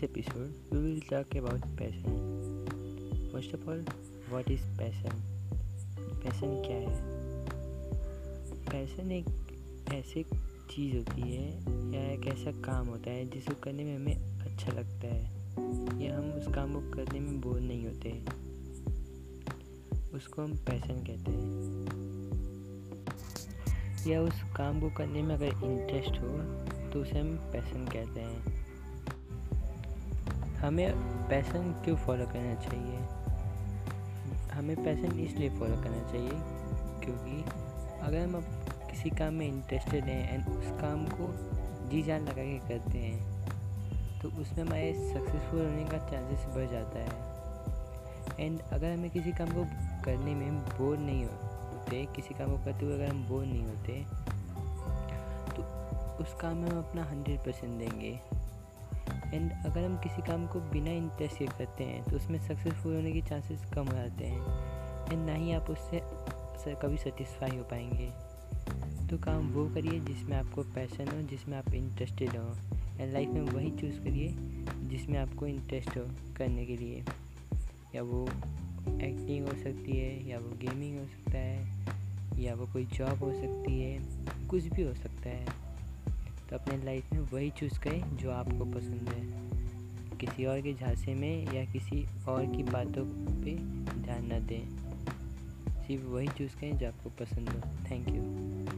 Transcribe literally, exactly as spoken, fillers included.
this episode, we will talk about passion. First of all, what is passion? Passion क्या है? Passion एक ऐसी चीज़ होती है या एक ऐसा काम होता है जिसको करने में हमें अच्छा लगता है या हम उस काम को करने में बोर नहीं होते, उसको हम पैशन कहते हैं। या उस काम को करने में अगर इंटरेस्ट हो तो उसे हम पैशन कहते हैं। हमें पैशन क्यों फॉलो करना चाहिए? हमें पैशन इसलिए फॉलो करना चाहिए क्योंकि अगर हम किसी काम में इंटरेस्टेड हैं एंड उस काम को जी जान लगा के करते हैं तो उसमें हमारे सक्सेसफुल होने का चांसेस बढ़ जाता है। एंड अगर हमें किसी काम को करने में बोर नहीं होते, किसी काम को करते हुए अगर हम बोर नहीं होते तो उस काम में हम अपना हंड्रेड परसेंट देंगे। एंड अगर हम किसी काम को बिना इंटरेस्ट के करते हैं तो उसमें सक्सेसफुल होने के चांसेस कम हो जाते हैं एंड ना ही आप उससे कभी सेटिस्फाई हो पाएंगे। तो काम वो करिए जिसमें आपको पैशन हो, जिसमें आप इंटरेस्टेड हो, एंड लाइफ में वही चूज़ करिए जिसमें आपको इंटरेस्ट हो करने के लिए। या वो एक्टिंग हो सकती है, या वो गेमिंग हो सकता है, या वो कोई जॉब हो सकती है, कुछ भी हो सकता है। तो अपने लाइफ में वही चूज़ करें जो आपको पसंद है। किसी और के झांसे में या किसी और की बातों पे ध्यान न दें, सिर्फ वही चूज़ करें जो आपको पसंद हो। Thank you.